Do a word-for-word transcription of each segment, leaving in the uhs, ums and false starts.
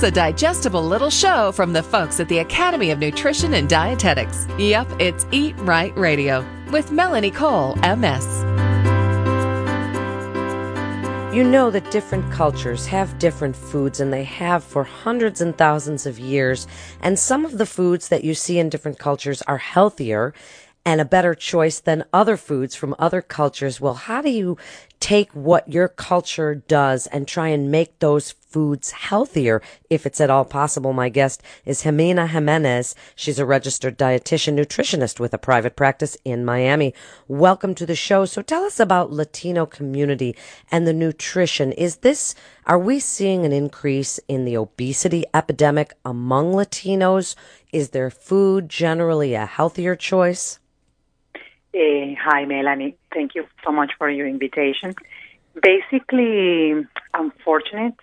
Here's a digestible little show from the folks at the Academy of Nutrition and Dietetics. Yep, it's Eat Right Radio with Melanie Cole, M S. You know that different cultures have different foods, and they have for hundreds and thousands of years. And some of the foods that you see in different cultures are healthier and a better choice than other foods from other cultures. Well, how do you take what your culture does and try and make those foods healthier, if it's at all possible? My guest is Ximena Jimenez. She's a registered dietitian nutritionist with a private practice in Miami. Welcome to the show. So tell us about Latino community and the nutrition. Is this, are we seeing an increase in the obesity epidemic among Latinos? Is their food generally a healthier choice? Uh, hi, Melanie. Thank you so much for your invitation. Basically, unfortunate,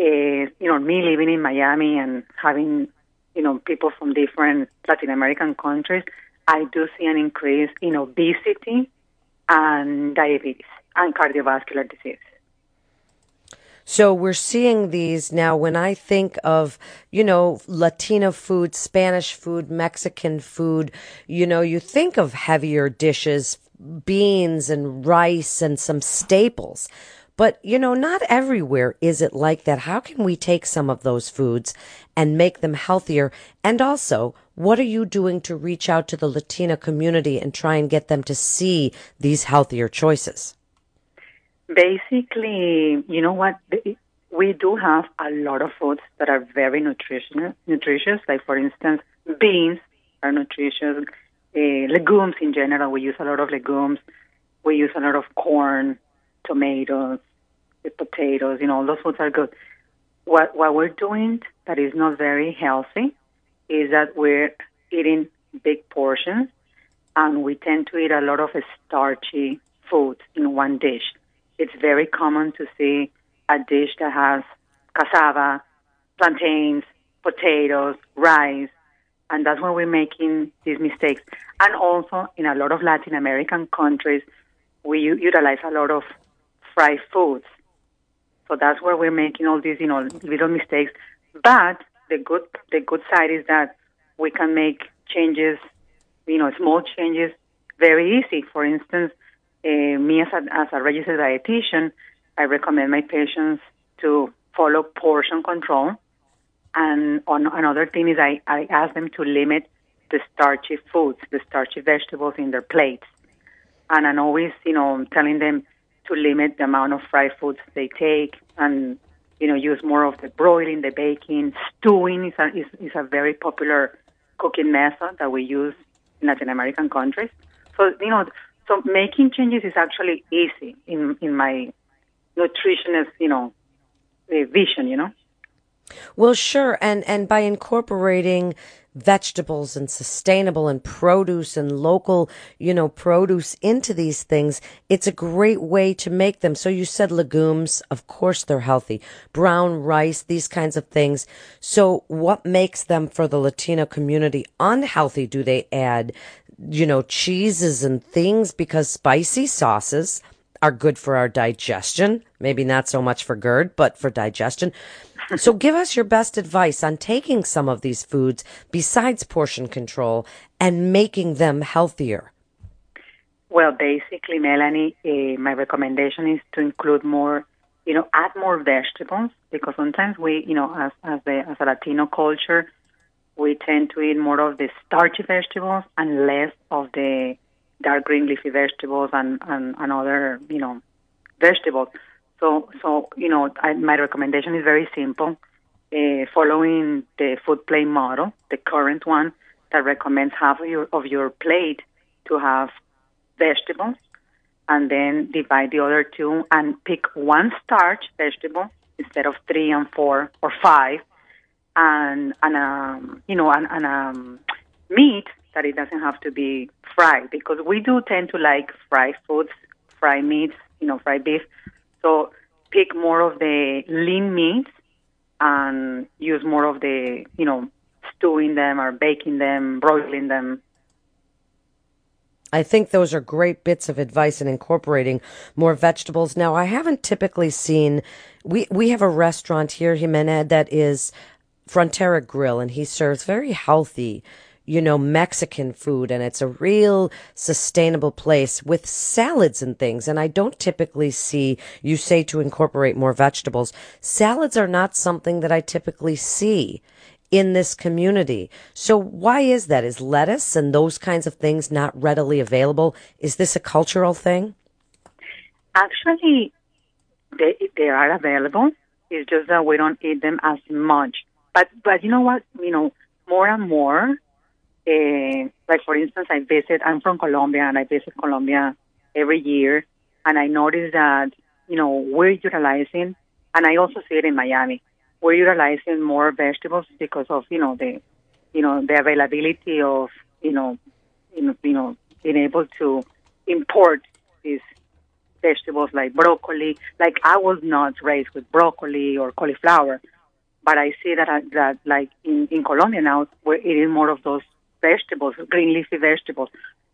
uh, you know, me living in Miami and having, you know, people from different Latin American countries, I do see an increase in obesity and diabetes and cardiovascular disease. So we're seeing these now. When I think of, you know, Latino food, Spanish food, Mexican food, you know, you think of heavier dishes, beans and rice and some staples. But, you know, not everywhere is it like that. How can we take some of those foods and make them healthier? And also, what are you doing to reach out to the Latina community and try and get them to see these healthier choices? Basically, you know what, we do have a lot of foods that are very nutritional, nutritious, like, for instance, beans are nutritious, uh, legumes in general, we use a lot of legumes, we use a lot of corn, tomatoes, potatoes, you know, all those foods are good. What, what we're doing that is not very healthy is that we're eating big portions, and we tend to eat a lot of starchy foods in one dish. It's very common to see a dish that has cassava, plantains, potatoes, rice, and that's where we're making these mistakes. And also, in a lot of Latin American countries, we utilize a lot of fried foods. So that's where we're making all these, you know, little mistakes. But the good, the good side is that we can make changes, you know, small changes, very easy. For instance, Uh, me as a, as a registered dietitian, I recommend my patients to follow portion control. And on, another thing is I, I ask them to limit the starchy foods, the starchy vegetables in their plates. And I'm always, you know, telling them to limit the amount of fried foods they take and, you know, use more of the broiling, the baking. Stewing is a, is, is a very popular cooking method that we use in Latin American countries. So, you know, So making changes is actually easy in, in my nutritionist, you know, vision, you know? Well, sure. And, and by incorporating vegetables and sustainable and produce and local, you know, produce into these things, it's a great way to make them. So you said legumes, of course they're healthy, brown rice, these kinds of things. So what makes them for the Latino community unhealthy? Do they add, you know, cheeses and things? Because spicy sauces are good for our digestion, maybe not so much for GERD, but for digestion. So give us your best advice on taking some of these foods besides portion control and making them healthier. Well, basically, Melanie, uh, my recommendation is to include more, you know, add more vegetables, because sometimes we, you know, as as, the, as a Latino culture, we tend to eat more of the starchy vegetables and less of the dark green leafy vegetables and, and, and other, you know, vegetables. So, so you know, I, my recommendation is very simple, uh, following the food plate model, the current one that recommends half of your, of your plate to have vegetables, and then divide the other two and pick one starch vegetable instead of three and four or five, and, and um, you know, and, and um, meat that it doesn't have to be fried, because we do tend to like fried foods, fried meats, you know, fried beef. So pick more of the lean meats and use more of the, you know, stewing them or baking them, broiling them. I think those are great bits of advice in incorporating more vegetables. Now, I haven't typically seen, we, we have a restaurant here, Ximena, that is Frontera Grill, and he serves very healthy, you know, Mexican food, and it's a real sustainable place with salads and things. And I don't typically see, you say to incorporate more vegetables. Salads are not something that I typically see in this community. So why is that? Is lettuce and those kinds of things not readily available? Is this a cultural thing? Actually, they, they are available. It's just that we don't eat them as much. But, but you know what? You know, more and more, Uh, like, for instance, I visit, I'm from Colombia, and I visit Colombia every year, and I notice that, you know, we're utilizing, and I also see it in Miami, we're utilizing more vegetables because of, you know, the, you know, the availability of, you know, you know, you know being able to import these vegetables like broccoli. Like, I was not raised with broccoli or cauliflower, but I see that, that like, in, in Colombia now, we're eating more of those vegetables, green leafy vegetables.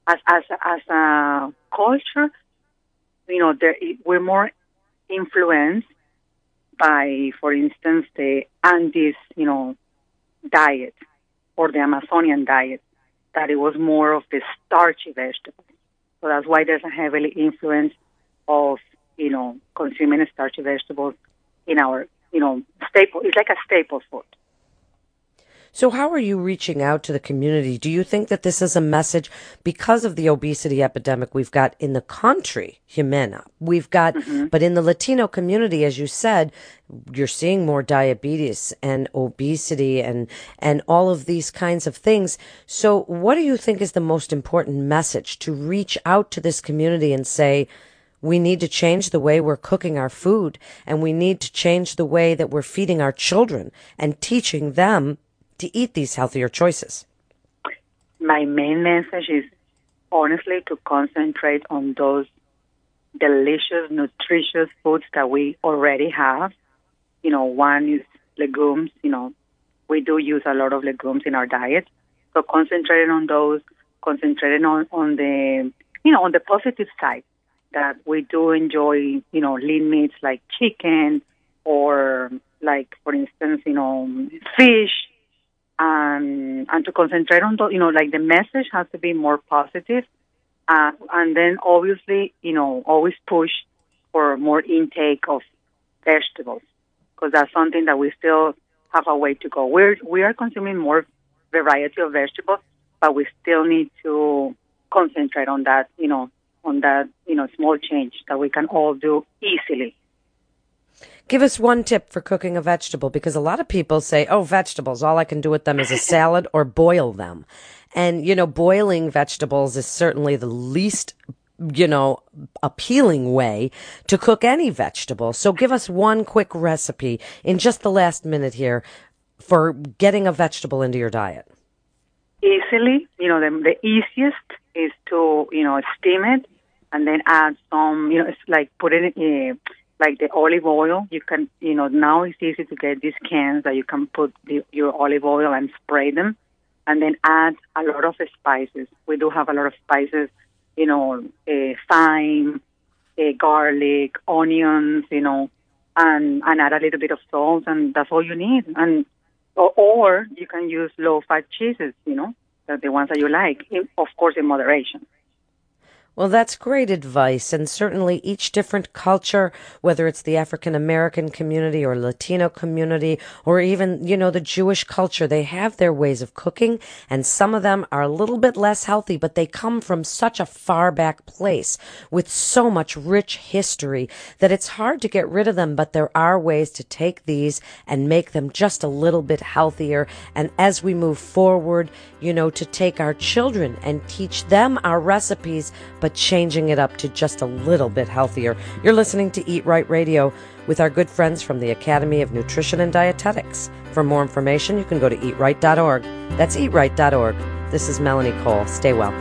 As as as a culture, you know, there, we're more influenced by, for instance, the Andes, you know, diet or the Amazonian diet, that it was more of the starchy vegetables. So that's why there's a heavily influence of, you know, consuming starchy vegetables in our, you know, staple. It's like a staple food. So how are you reaching out to the community? Do you think that this is a message because of the obesity epidemic we've got in the country, Ximena? We've got, mm-hmm. but in the Latino community, as you said, you're seeing more diabetes and obesity and, and all of these kinds of things. So what do you think is the most important message to reach out to this community and say, we need to change the way we're cooking our food, and we need to change the way that we're feeding our children and teaching them to eat these healthier choices? My main message is honestly to concentrate on those delicious, nutritious foods that we already have. You know, one is legumes. You know, we do use a lot of legumes in our diet. So concentrating on those, concentrating on, on the, you know, on the positive side, that we do enjoy, you know, lean meats like chicken or like, for instance, you know, fish. Um, and to concentrate on, the, you know, like the message has to be more positive. Uh, and then obviously, you know, always push for more intake of vegetables, because that's something that we still have a way to go. We're, we are consuming more variety of vegetables, but we still need to concentrate on that, you know, on that, you know, small change that we can all do easily. Give us one tip for cooking a vegetable, because a lot of people say, oh, vegetables, all I can do with them is a salad or boil them. And, you know, boiling vegetables is certainly the least, you know, appealing way to cook any vegetable. So give us one quick recipe in just the last minute here for getting a vegetable into your diet. Easily, you know, the, the easiest is to, you know, steam it and then add some, you know, it's like put it in a, like the olive oil, you can, you know, now it's easy to get these cans that you can put the, your olive oil and spray them, and then add a lot of spices. We do have a lot of spices, you know, uh, thyme, uh, garlic, onions, you know, and, and add a little bit of salt, and that's all you need. And or, or you can use low-fat cheeses, you know, the ones that you like, in, of course, in moderation. Well, that's great advice, and certainly each different culture, whether it's the African American community or Latino community or even, you know, the Jewish culture, they have their ways of cooking, and some of them are a little bit less healthy, but they come from such a far back place with so much rich history that it's hard to get rid of them, but there are ways to take these and make them just a little bit healthier, and as we move forward, you know, to take our children and teach them our recipes, but changing it up to just a little bit healthier. You're listening to Eat Right Radio with our good friends from the Academy of Nutrition and Dietetics. For more information, you can go to eat right dot org. That's eat right dot org. This is Melanie Cole. Stay well.